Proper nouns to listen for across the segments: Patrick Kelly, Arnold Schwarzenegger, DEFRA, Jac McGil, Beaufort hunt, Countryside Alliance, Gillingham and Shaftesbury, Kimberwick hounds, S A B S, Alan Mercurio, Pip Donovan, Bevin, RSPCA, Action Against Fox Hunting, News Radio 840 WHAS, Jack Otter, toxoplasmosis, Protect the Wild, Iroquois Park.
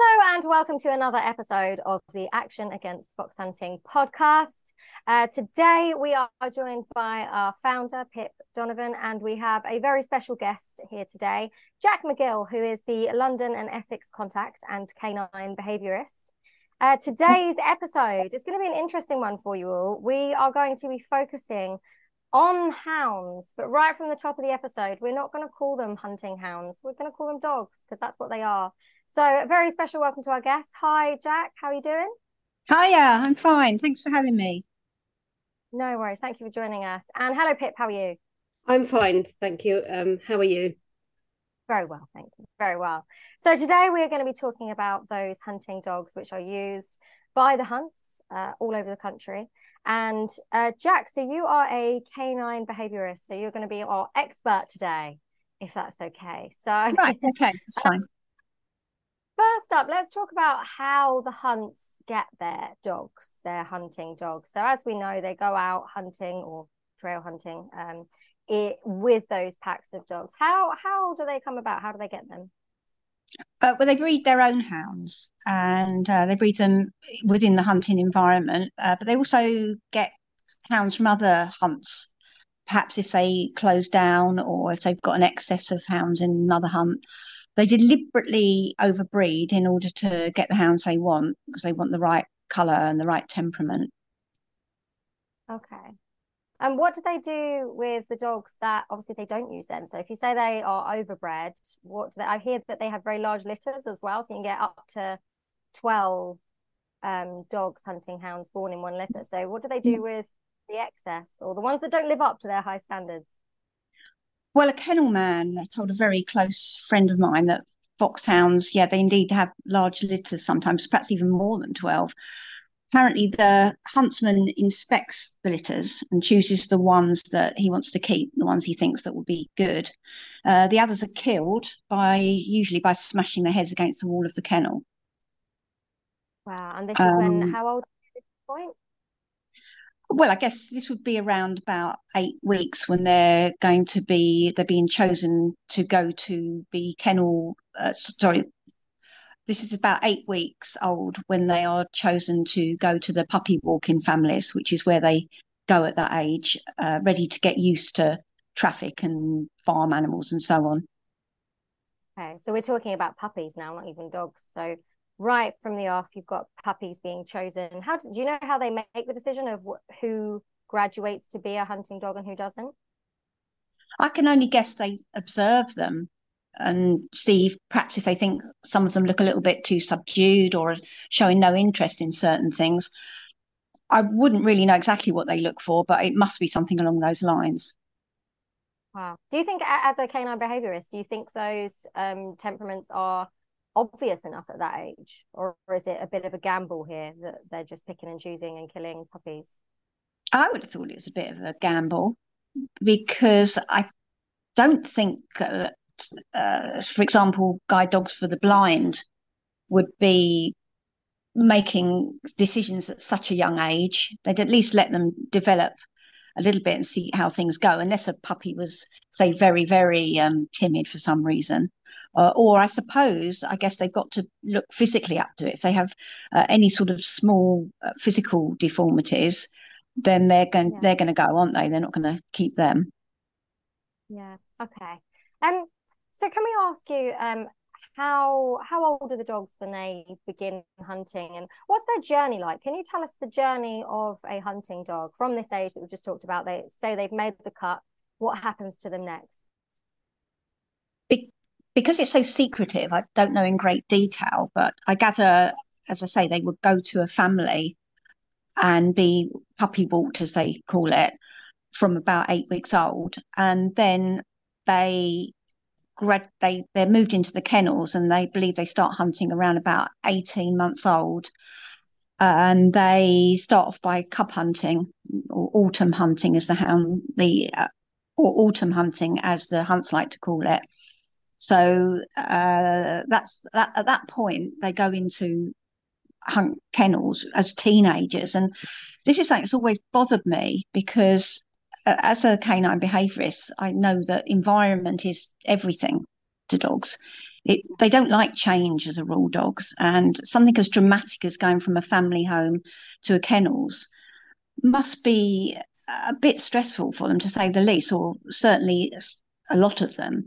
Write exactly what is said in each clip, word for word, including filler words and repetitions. Hello and welcome to another episode of the Action Against Fox Hunting podcast. Uh, today we are joined by our founder, Pip Donovan, and we have a very special guest here today, Jac McGil, who is the London and Essex contact and canine behaviourist. Uh, today's episode is going to be an interesting one for you all. We are going to be focusing on hounds, but right from the top of the episode, we're not going to call them hunting hounds. We're going to call them dogs because that's what they are. So a very special welcome to our guest. Hi, Jac. How are you doing? Hiya, I'm fine. Thanks for having me. No worries. Thank you for joining us. And hello, Pip. How are you? I'm fine. Thank you. Um, how are you? Very well. Thank you. Very well. So today we're going to be talking about those hunting dogs which are used by the hunts uh, all over the country. And uh, Jac, so you are a canine behaviourist. So you're going to be our expert today, if that's okay. So right. Okay. That's fine. First up, let's talk about how the hunts get their dogs, their hunting dogs. So as we know, they go out hunting or trail hunting um, it, with those packs of dogs. How how do they come about? How do they get them? Uh, well, they breed their own hounds, and uh, they breed them within the hunting environment. Uh, but they also get hounds from other hunts, perhaps if they close down or if they've got an excess of hounds in another hunt. They deliberately overbreed in order to get the hounds they want because they want the right colour and the right temperament. Okay. And what do they do with the dogs that obviously they don't use them? So if you say they are overbred, what do they, I hear that they have very large litters as well. So you can get up to twelve um, dogs, hunting hounds born in one litter. So what do they do with the excess or the ones that don't live up to their high standards? Well, a kennel man told a very close friend of mine that foxhounds, yeah, they indeed have large litters sometimes, perhaps even more than twelve. Apparently, the huntsman inspects the litters and chooses the ones that he wants to keep, the ones he thinks that will be good. Uh, the others are killed by usually by smashing their heads against the wall of the kennel. Wow. And this um, is when, how old are you at this point? Well, I guess this would be around about eight weeks when they're going to be, they're being chosen to go to be kennel, uh, sorry, this is about eight weeks old when they are chosen to go to the puppy walk in families, which is where they go at that age, uh, ready to get used to traffic and farm animals and so on. Okay, so we're talking about puppies now, not even dogs, so... Right from the off, you've got puppies being chosen. How do, do you know how they make the decision of wh- who graduates to be a hunting dog and who doesn't? I can only guess they observe them and see if, perhaps if they think some of them look a little bit too subdued or showing no interest in certain things. I wouldn't really know exactly what they look for, but it must be something along those lines. Wow. Do you think, as a canine behaviourist, do you think those um, temperaments are obvious enough at that age, or is it a bit of a gamble here that they're just picking and choosing and killing puppies? I would have thought it was a bit of a gamble because I don't think that, uh, for example, guide dogs for the blind would be making decisions at such a young age. They'd at least let them develop a little bit and see how things go, unless a puppy was, say, very, very um, timid for some reason. Uh, or I suppose, I guess they've got to look physically up to it. If they have uh, any sort of small uh, physical deformities, then they're going yeah. they're going to go, aren't they? They're not going to keep them. Yeah. Okay. Um. So can we ask you um how how old are the dogs when they begin hunting, and what's their journey like? Can you tell us the journey of a hunting dog from this age that we've just talked about? They say they've made the cut. What happens to them next? Be- Because it's so secretive, I don't know in great detail, but I gather, as I say, they would go to a family and be puppy walked, as they call it, from about eight weeks old. And then they, they, they're moved into the kennels, and they believe they start hunting around about eighteen months old. And they start off by cub hunting, or autumn hunting, as the hound, the, uh, or autumn hunting, as the hunts like to call it. So uh, that's that, at that point, they go into hunt kennels as teenagers. And this is something that's always bothered me because uh, as a canine behaviourist, I know that environment is everything to dogs. it, they don't like change as a rule, dogs, and something as dramatic as going from a family home to a kennels must be a bit stressful for them, to say the least, or certainly a lot of them.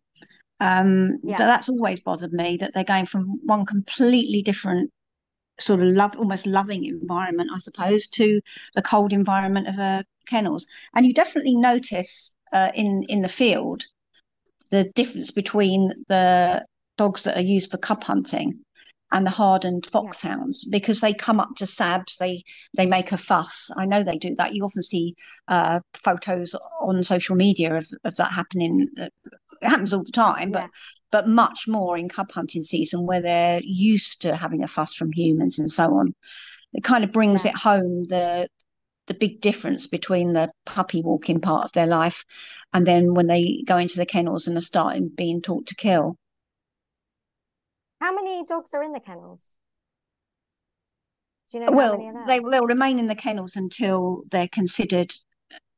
Um, yeah. That's always bothered me, that they're going from one completely different sort of love, almost loving environment, I suppose, to the cold environment of a kennels. And you definitely notice uh, in, in the field the difference between the dogs that are used for cub hunting and the hardened foxhounds, yeah. because they come up to S A B S, they they make a fuss. I know they do that. You often see uh, photos on social media of, of that happening. It happens all the time, yeah. but but much more in cub hunting season, where they're used to having a fuss from humans and so on. It kind of brings yeah. it home, the the big difference between the puppy walking part of their life and then when they go into the kennels and are starting being taught to kill. How many dogs are in the kennels? Do you know? Well, how many are they? they, they'll remain in the kennels until they're considered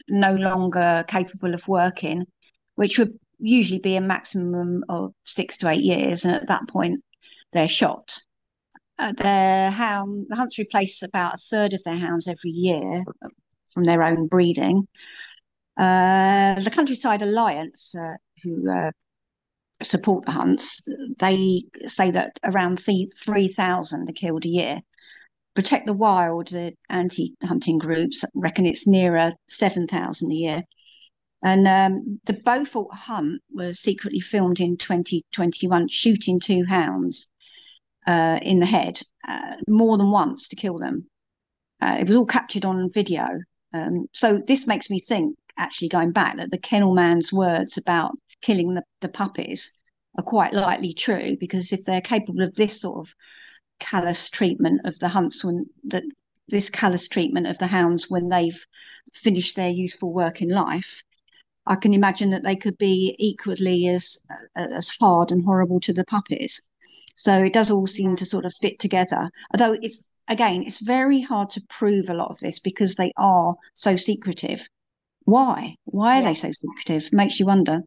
no longer capable of working, which would usually be a maximum of six to eight years. And at that point, they're shot. Uh, their hound, the hunts replace about a third of their hounds every year from their own breeding. Uh, the Countryside Alliance, uh, who... Uh, support the hunts, they say that around three thousand are killed a year. Protect the Wild, the anti-hunting groups, reckon it's nearer seven thousand a year. And um, the Beaufort hunt was secretly filmed in twenty twenty-one, shooting two hounds uh, in the head uh, more than once to kill them. Uh, it was all captured on video. Um, so this makes me think, actually going back, that the kennel man's words about killing the, the puppies are quite likely true, because if they're capable of this sort of callous treatment of the hunts, when that this callous treatment of the hounds when they've finished their useful work in life, I can imagine that they could be equally as as hard and horrible to the puppies. So it does all seem to sort of fit together, although it's, again, it's very hard to prove a lot of this because they are so secretive. Why? Why are yeah. they so secretive? Makes you wonder.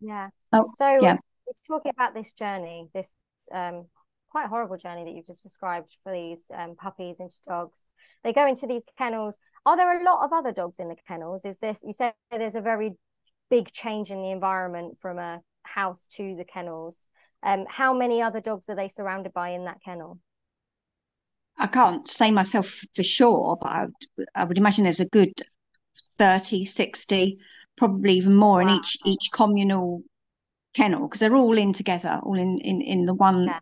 Yeah. Oh, so yeah. we're talking about this journey, this um, quite horrible journey that you've just described for these um, puppies into dogs. They go into these kennels. Are there a lot of other dogs in the kennels? Is this, you said there's a very big change in the environment from a house to the kennels. Um, how many other dogs are they surrounded by in that kennel? I can't say myself for sure, but I would, I would imagine there's a good thirty, sixty, probably even more wow. in each each communal kennel, because they're all in together, all in in, in the one yeah.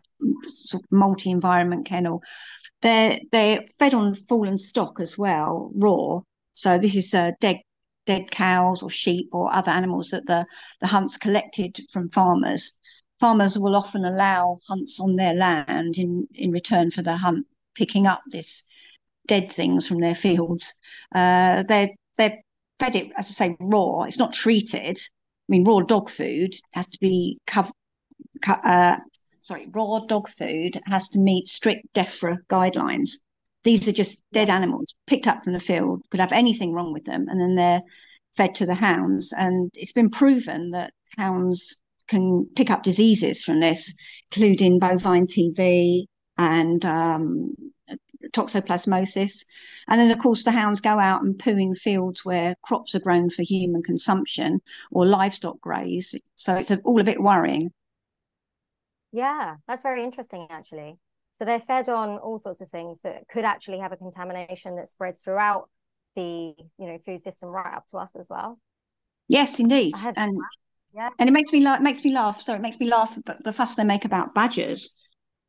sort of multi-environment kennel. They're they're fed on fallen stock as well, raw. So this is uh, dead dead cows or sheep or other animals that the the hunts collected from farmers. Farmers will often allow hunts on their land in in return for the hunt picking up this dead things from their fields. Uh, they're they're fed it, as I say, raw. It's not treated. I mean, raw dog food has to be covered. Uh, sorry, raw dog food has to meet strict DEFRA guidelines. These are just dead animals picked up from the field, could have anything wrong with them, and then they're fed to the hounds. And it's been proven that hounds can pick up diseases from this, including bovine T B and um, toxoplasmosis. And then of course the hounds go out and poo in fields where crops are grown for human consumption or livestock graze, so it's a, all a bit worrying. Yeah, that's very interesting actually. So they're fed on all sorts of things that could actually have a contamination that spreads throughout the, you know, food system right up to us as well. Yes, indeed. And yeah. and it makes me like makes me laugh sorry it makes me laugh but the fuss they make about badgers.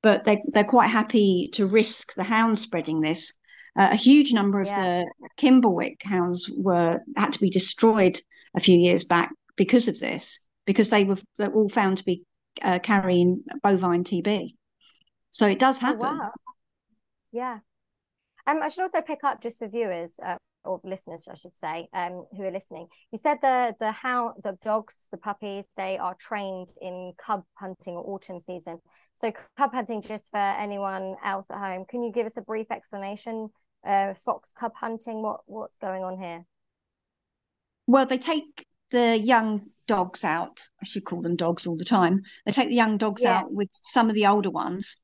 But they, they're quite happy to risk the hounds spreading this. Uh, a huge number of yeah. the Kimberwick hounds were had to be destroyed a few years back because of this, because they were, they were all found to be uh, carrying bovine T B. So it does happen. Oh, wow. Yeah. Um, I should also pick up, just for viewers uh, or listeners, I should say, um, who are listening. You said the the hound, the dogs, the puppies, they are trained in cub hunting or autumn season. So cub hunting, just for anyone else at home, can you give us a brief explanation? Uh, fox cub hunting, what, what's going on here? Well, they take the young dogs out. I should call them dogs all the time. They take the young dogs yeah. out with some of the older ones,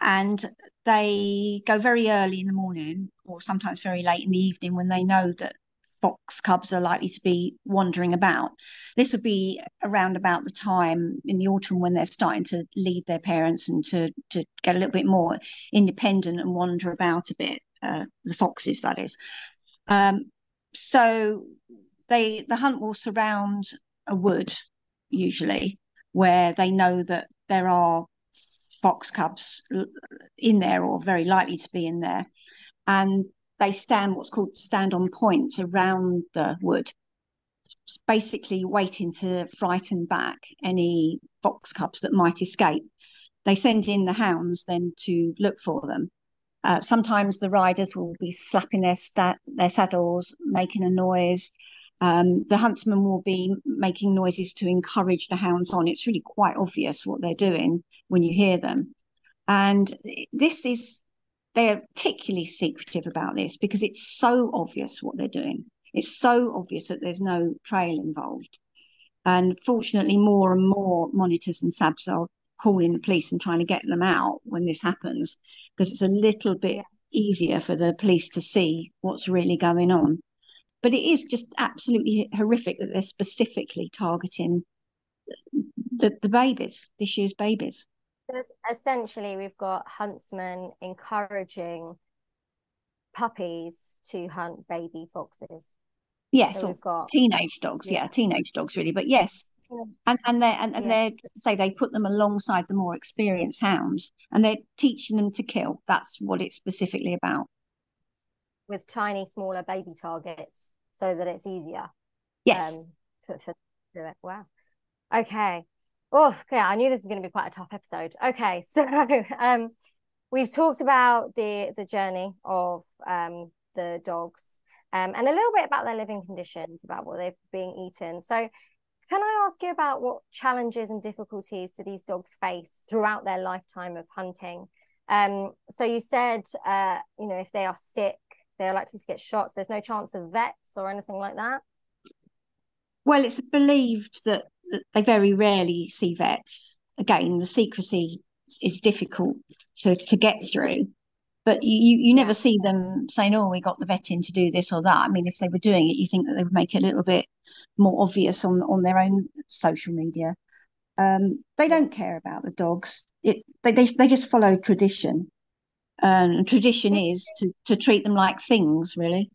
and they go very early in the morning or sometimes very late in the evening when they know that fox cubs are likely to be wandering about. This would be around about the time in the autumn when they're starting to leave their parents and to, to get a little bit more independent and wander about a bit, uh, the foxes, that is. Um, so they the hunt will surround a wood, usually, where they know that there are fox cubs in there or very likely to be in there. And they stand what's called stand on point around the wood, basically waiting to frighten back any fox cubs that might escape. They send in the hounds then to look for them. Uh, sometimes the riders will be slapping their, sta- their saddles, making a noise. Um, the huntsman will be making noises to encourage the hounds on. It's really quite obvious what they're doing when you hear them. And this is... they're particularly secretive about this because it's so obvious what they're doing. It's so obvious that there's no trail involved. And fortunately, more and more monitors and S A B S are calling the police and trying to get them out when this happens, because it's a little bit easier for the police to see what's really going on. But it is just absolutely horrific that they're specifically targeting the, the babies, this year's babies. Because essentially we've got huntsmen encouraging puppies to hunt baby foxes. Yes, so we've got teenage dogs, yeah. yeah, teenage dogs really, but yes. Yeah. And and they're and, and yeah. they're just to say they put them alongside the more experienced hounds and they're teaching them to kill. That's what it's specifically about. With tiny, smaller baby targets so that it's easier. Yes. Um, for, for wow. Okay. Oh, yeah, I knew this was going to be quite a tough episode. Okay, so um, we've talked about the, the journey of um, the dogs um, and a little bit about their living conditions, about what they're being eaten. So can I ask you about what challenges and difficulties do these dogs face throughout their lifetime of hunting? Um, so you said, uh, you know, if they are sick, they're likely to get shot. So there's no chance of vets or anything like that? Well, it's believed that they very rarely see vets. Again, the secrecy is difficult to, to get through, but you, you never see them saying, oh, we got the vet in to do this or that. I mean, if they were doing it, you think that they would make it a little bit more obvious on, on their own social media. Um, they don't care about the dogs. It, they, they they just follow tradition. Um, tradition is to, to treat them like things, really.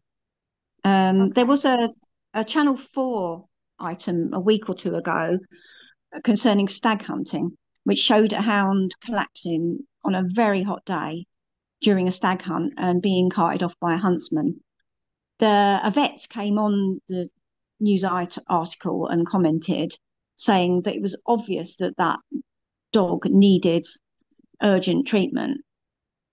Um, okay. There was a, a Channel four item a week or two ago concerning stag hunting, which showed a hound collapsing on a very hot day during a stag hunt and being carted off by a huntsman. The a vet came on the news article and commented saying that it was obvious that that dog needed urgent treatment,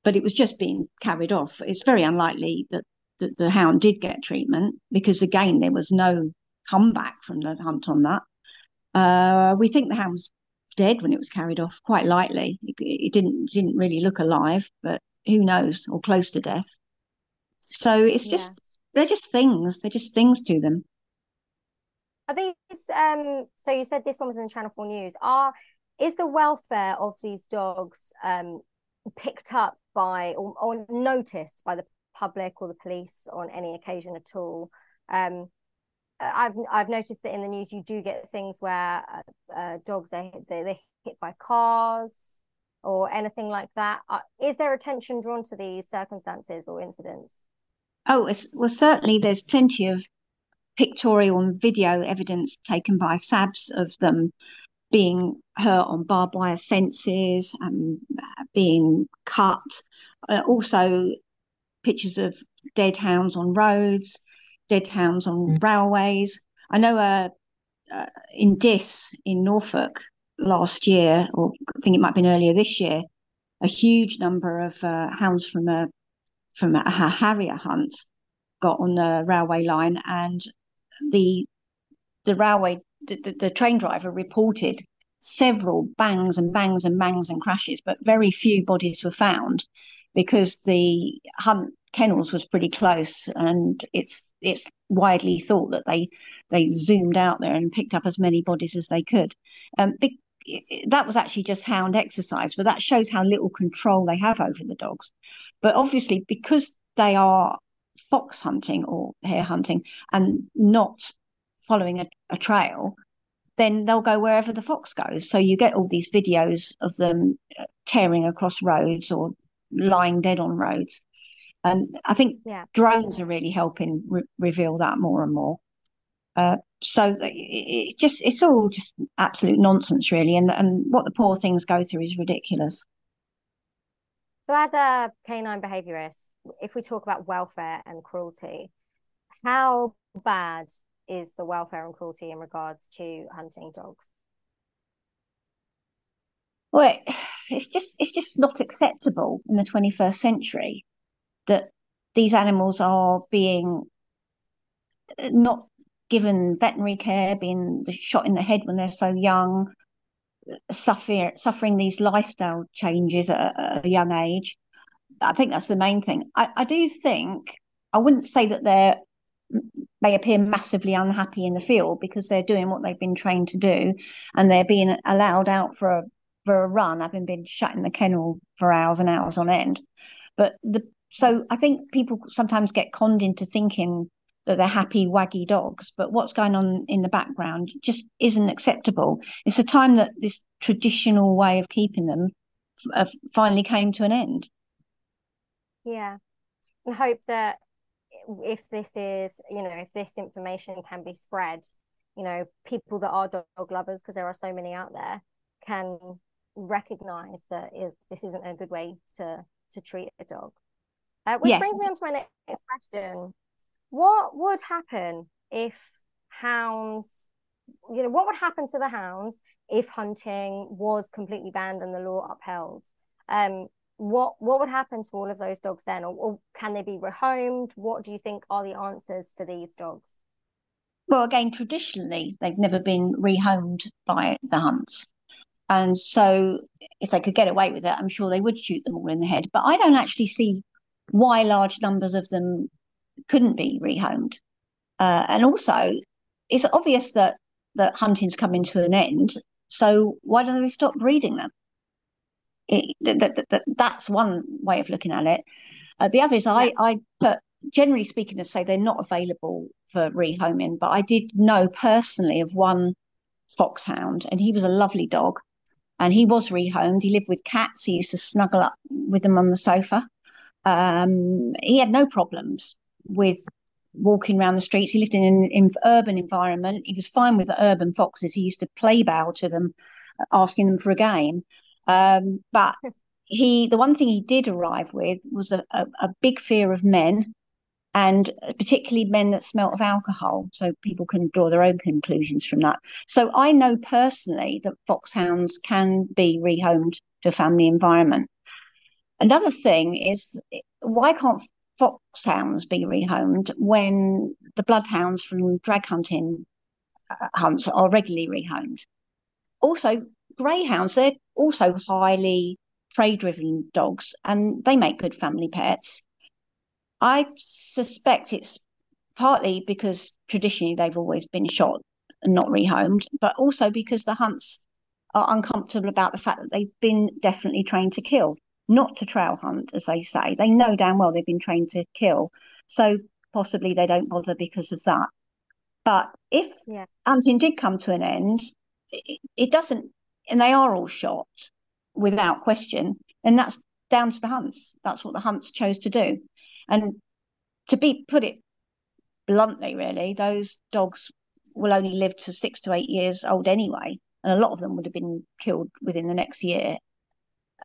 but it was just being carried off. It's very unlikely that, that the hound did get treatment because, again, there was no comeback from the hunt on that. Uh, we think the hound was dead when it was carried off, quite likely. It, it didn't didn't really look alive, but who knows, or close to death. So it's just, yeah. they're just things. They're just things to them. Are these, um, so you said this one was in the Channel four News. Are Is the welfare of these dogs um, picked up by or, or noticed by the public or the police on any occasion at all? Um I've I've noticed that in the news you do get things where uh, uh, dogs are they're, they're hit by cars or anything like that. Uh, is there attention drawn to these circumstances or incidents? Oh, it's, well, certainly there's plenty of pictorial and video evidence taken by S A B S of them being hurt on barbed wire fences and being cut. Uh, also, pictures of dead hounds on roads. Dead hounds on railways. I know uh, uh, in Diss in Norfolk last year, or I think it might have been earlier this year, a huge number of uh, hounds from a from a, a harrier hunt got on the railway line, and the the railway the, the, the train driver reported several bangs and bangs and bangs and crashes, but very few bodies were found because the hunt kennels was pretty close, and it's it's widely thought that they they zoomed out there and picked up as many bodies as they could. Um, be- that was actually just hound exercise, but that shows how little control they have over the dogs. But obviously, because they are fox hunting or hare hunting and not following a, a trail, then they'll go wherever the fox goes. So you get all these videos of them tearing across roads or lying dead on roads. And I think yeah. drones are really helping re- reveal that more and more. Uh, so it, it just it's all just absolute nonsense, really. And, and what the poor things go through is ridiculous. So as a canine behaviourist, if we talk about welfare and cruelty, how bad is the welfare and cruelty in regards to hunting dogs? Well, it's just it's just not acceptable in the twenty-first century that these animals are being not given veterinary care, being shot in the head when they're so young, suffering suffering these lifestyle changes at a, a young age. I think that's the main thing. I, I do think, I wouldn't say that they're they appear massively unhappy in the field, because they're doing what they've been trained to do and they're being allowed out for a, for a run, having been shut in the kennel for hours and hours on end. But the so I think people sometimes get conned into thinking that they're happy, waggy dogs, but what's going on in the background just isn't acceptable. It's a time that this traditional way of keeping them f- finally came to an end. Yeah, and hope that if this is, you know, if this information can be spread, you know, people that are dog lovers, because there are so many out there, can recognise that is, this isn't a good way to, to treat a dog. Uh, which yes. brings me on to my next question. What would happen if hounds, you know, what would happen to the hounds if hunting was completely banned and the law upheld? Um, what what would happen to all of those dogs then? Or, or can they be rehomed? What do you think are the answers for these dogs? Well, again, traditionally, they've never been rehomed by the hunts. And so if they could get away with it, I'm sure they would shoot them all in the head. But I don't actually see why large numbers of them couldn't be rehomed. Uh, and also, it's obvious that, that hunting's coming to an end, so why don't they stop breeding them? It, that, that, that, that's one way of looking at it. Uh, the other is I, I put, generally speaking, to say they're not available for rehoming, but I did know personally of one foxhound, and he was a lovely dog, and he was rehomed. He lived with cats. He used to snuggle up with them on the sofa. Um, he had no problems with walking around the streets. He lived in an in urban environment. He was fine with the urban foxes. He used to play bow to them, asking them for a game. Um, but he, the one thing he did arrive with was a, a, a big fear of men, and particularly men that smelt of alcohol. So people can draw their own conclusions from that. So I know personally that foxhounds can be rehomed to a family environment. Another thing is, why can't foxhounds be rehomed when the bloodhounds from drag hunting uh, hunts are regularly rehomed? Also, greyhounds, they're also highly prey-driven dogs, and they make good family pets. I suspect it's partly because traditionally they've always been shot and not rehomed, but also because the hunts are uncomfortable about the fact that they've been definitely trained to kill. Not to trail hunt, as they say. They know damn well they've been trained to kill. So possibly they don't bother because of that. But if yeah. hunting did come to an end, it, it doesn't, and they are all shot without question, and that's down to the hunts. That's what the hunts chose to do. And to be put it bluntly, really, those dogs will only live to six to eight years old anyway, and a lot of them would have been killed within the next year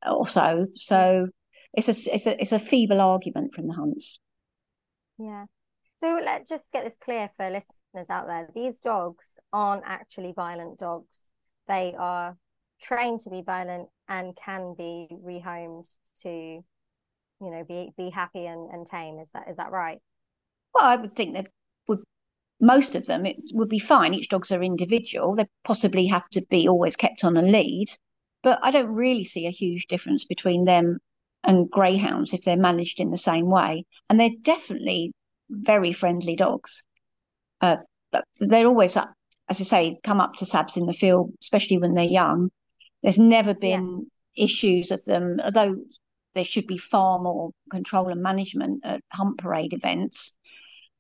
or so. So it's a, it's a it's a feeble argument from the hunts. Yeah. So let's just get this clear for listeners out there. These dogs aren't actually violent dogs. They are trained to be violent and can be rehomed to, you know, be be happy and, and tame. Is that is that right? Well, I would think that would most of them it would be fine. Each dog's are individual. They possibly have to be always kept on a lead. But I don't really see a huge difference between them and greyhounds if they're managed in the same way. And they're definitely very friendly dogs. Uh, they're always, as I say, come up to S A B S in the field, especially when they're young. There's never been yeah. issues of them, although there should be far more control and management at hunt parade events,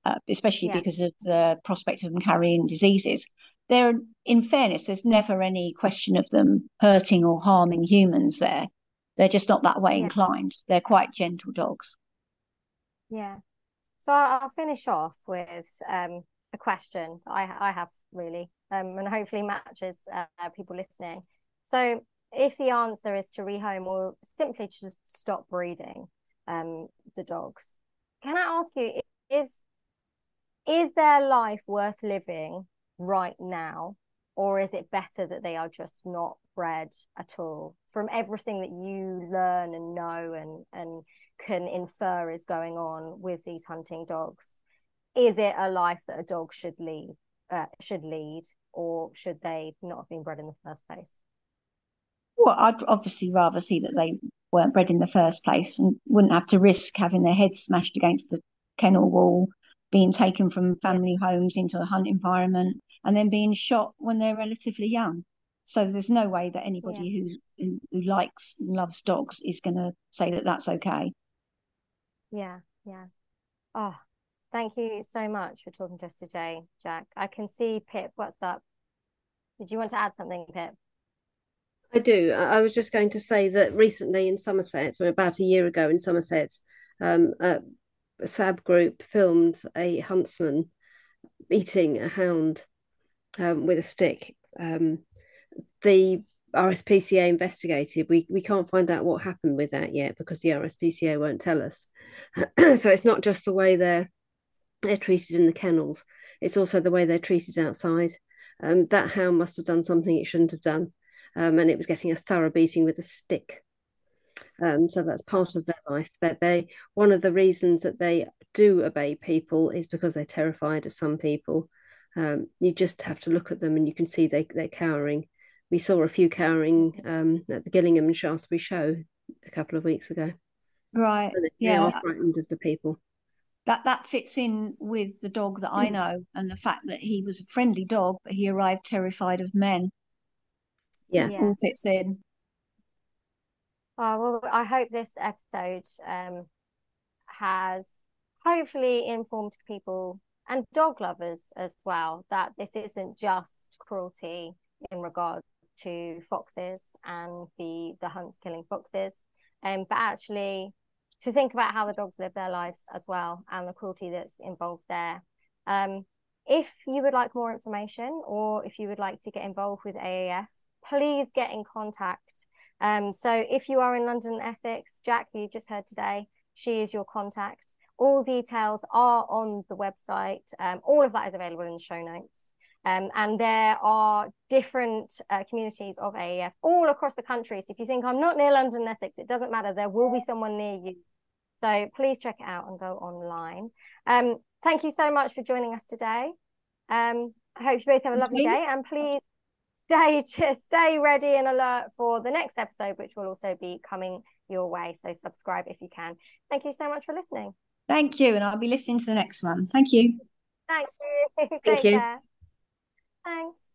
uh, especially yeah. because of the prospect of them carrying diseases. There, in fairness, there's never any question of them hurting or harming humans there. They're just not that way yeah. inclined. They're quite gentle dogs. Yeah. So I'll finish off with um, a question I, I have, really, um, and hopefully matches uh, people listening. So if the answer is to rehome or simply just stop breeding um, the dogs, can I ask you, is is their life worth living right now, or is it better that they are just not bred at all? From everything that you learn and know and, and can infer is going on with these hunting dogs, is it a life that a dog should lead, uh, should lead, or should they not have been bred in the first place? Well, I'd obviously rather see that they weren't bred in the first place and wouldn't have to risk having their heads smashed against the kennel wall, being taken from family homes into a hunt environment, and then being shot when they're relatively young. So there's no way that anybody yeah. who, who likes and loves dogs is going to say that that's okay. Yeah, yeah. Oh, thank you so much for talking to us today, Jac. I can see Pip. What's up? Did you want to add something, Pip? I do. I was just going to say that recently in Somerset, or about a year ago in Somerset, um, a S A B group filmed a huntsman beating a hound um, with a stick. Um, the R S P C A investigated. We we can't find out what happened with that yet because the R S P C A won't tell us. So it's not just the way they're they're treated in the kennels; it's also the way they're treated outside. Um, that hound must have done something it shouldn't have done. Um, and it was getting a thorough beating with a stick. Um, so that's part of their life. That they, one of the reasons that they do obey people is because they're terrified of some people. Um, you just have to look at them and you can see they, they're cowering. We saw a few cowering um, at the Gillingham and Shaftesbury show a couple of weeks ago. Right. They, yeah. they are frightened of the people. That that fits in with the dog that I know and the fact that he was a friendly dog, but he arrived terrified of men. Yeah. yeah, all fits in. Oh, well, I hope this episode um, has hopefully informed people and dog lovers as well that this isn't just cruelty in regard to foxes and the, the hunts killing foxes, um, but actually to think about how the dogs live their lives as well and the cruelty that's involved there. Um, if you would like more information or if you would like to get involved with A A F, please get in contact. Um, so if you are in London, Essex, Jac, who you just heard today, she is your contact. All details are on the website. Um, all of that is available in the show notes. Um, and there are different uh, communities of A A F all across the country. So if you think I'm not near London, Essex, it doesn't matter. There will be someone near you. So please check it out and go online. Um, thank you so much for joining us today. Um, I hope you both have a lovely day, and please Stay, just stay ready and alert for the next episode, which will also be coming your way. So subscribe if you can. Thank you so much for listening. Thank you. And I'll be listening to the next one. Thank you. Thank you. Thank you. Care. Thanks.